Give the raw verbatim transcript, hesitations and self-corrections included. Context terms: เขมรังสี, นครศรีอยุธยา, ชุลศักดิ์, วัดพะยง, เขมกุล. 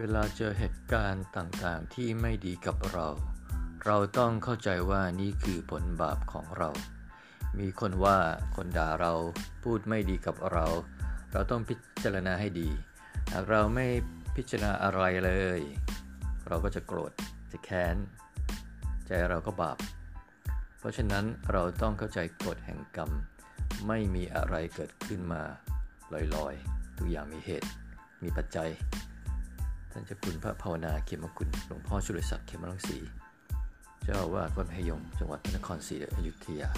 เวลาเจอเหตุการณ์ต่างๆที่ไม่ดีกับเราเราต้องเข้าใจว่านี่คือผลบาปของเรามีคนว่าคนด่าเราพูดไม่ดีกับเราเราต้องพิจารณาให้ดีหากเราไม่พิจารณาอะไรเลยเราก็จะโกรธจะแค้นใจเราก็บาปเพราะฉะนั้นเราต้องเข้าใจกฎแห่งกรรมไม่มีอะไรเกิดขึ้นมาลอยๆทุกอย่างมีเหตุมีปัจจัยท่านเจ้าคุณพระภาวนาเขมกุลหลวงพ่อชุลศักดิ์เขมรังสีเจ้าอาวาสวัดพะยงจังหวัดนครศรีอยุธยา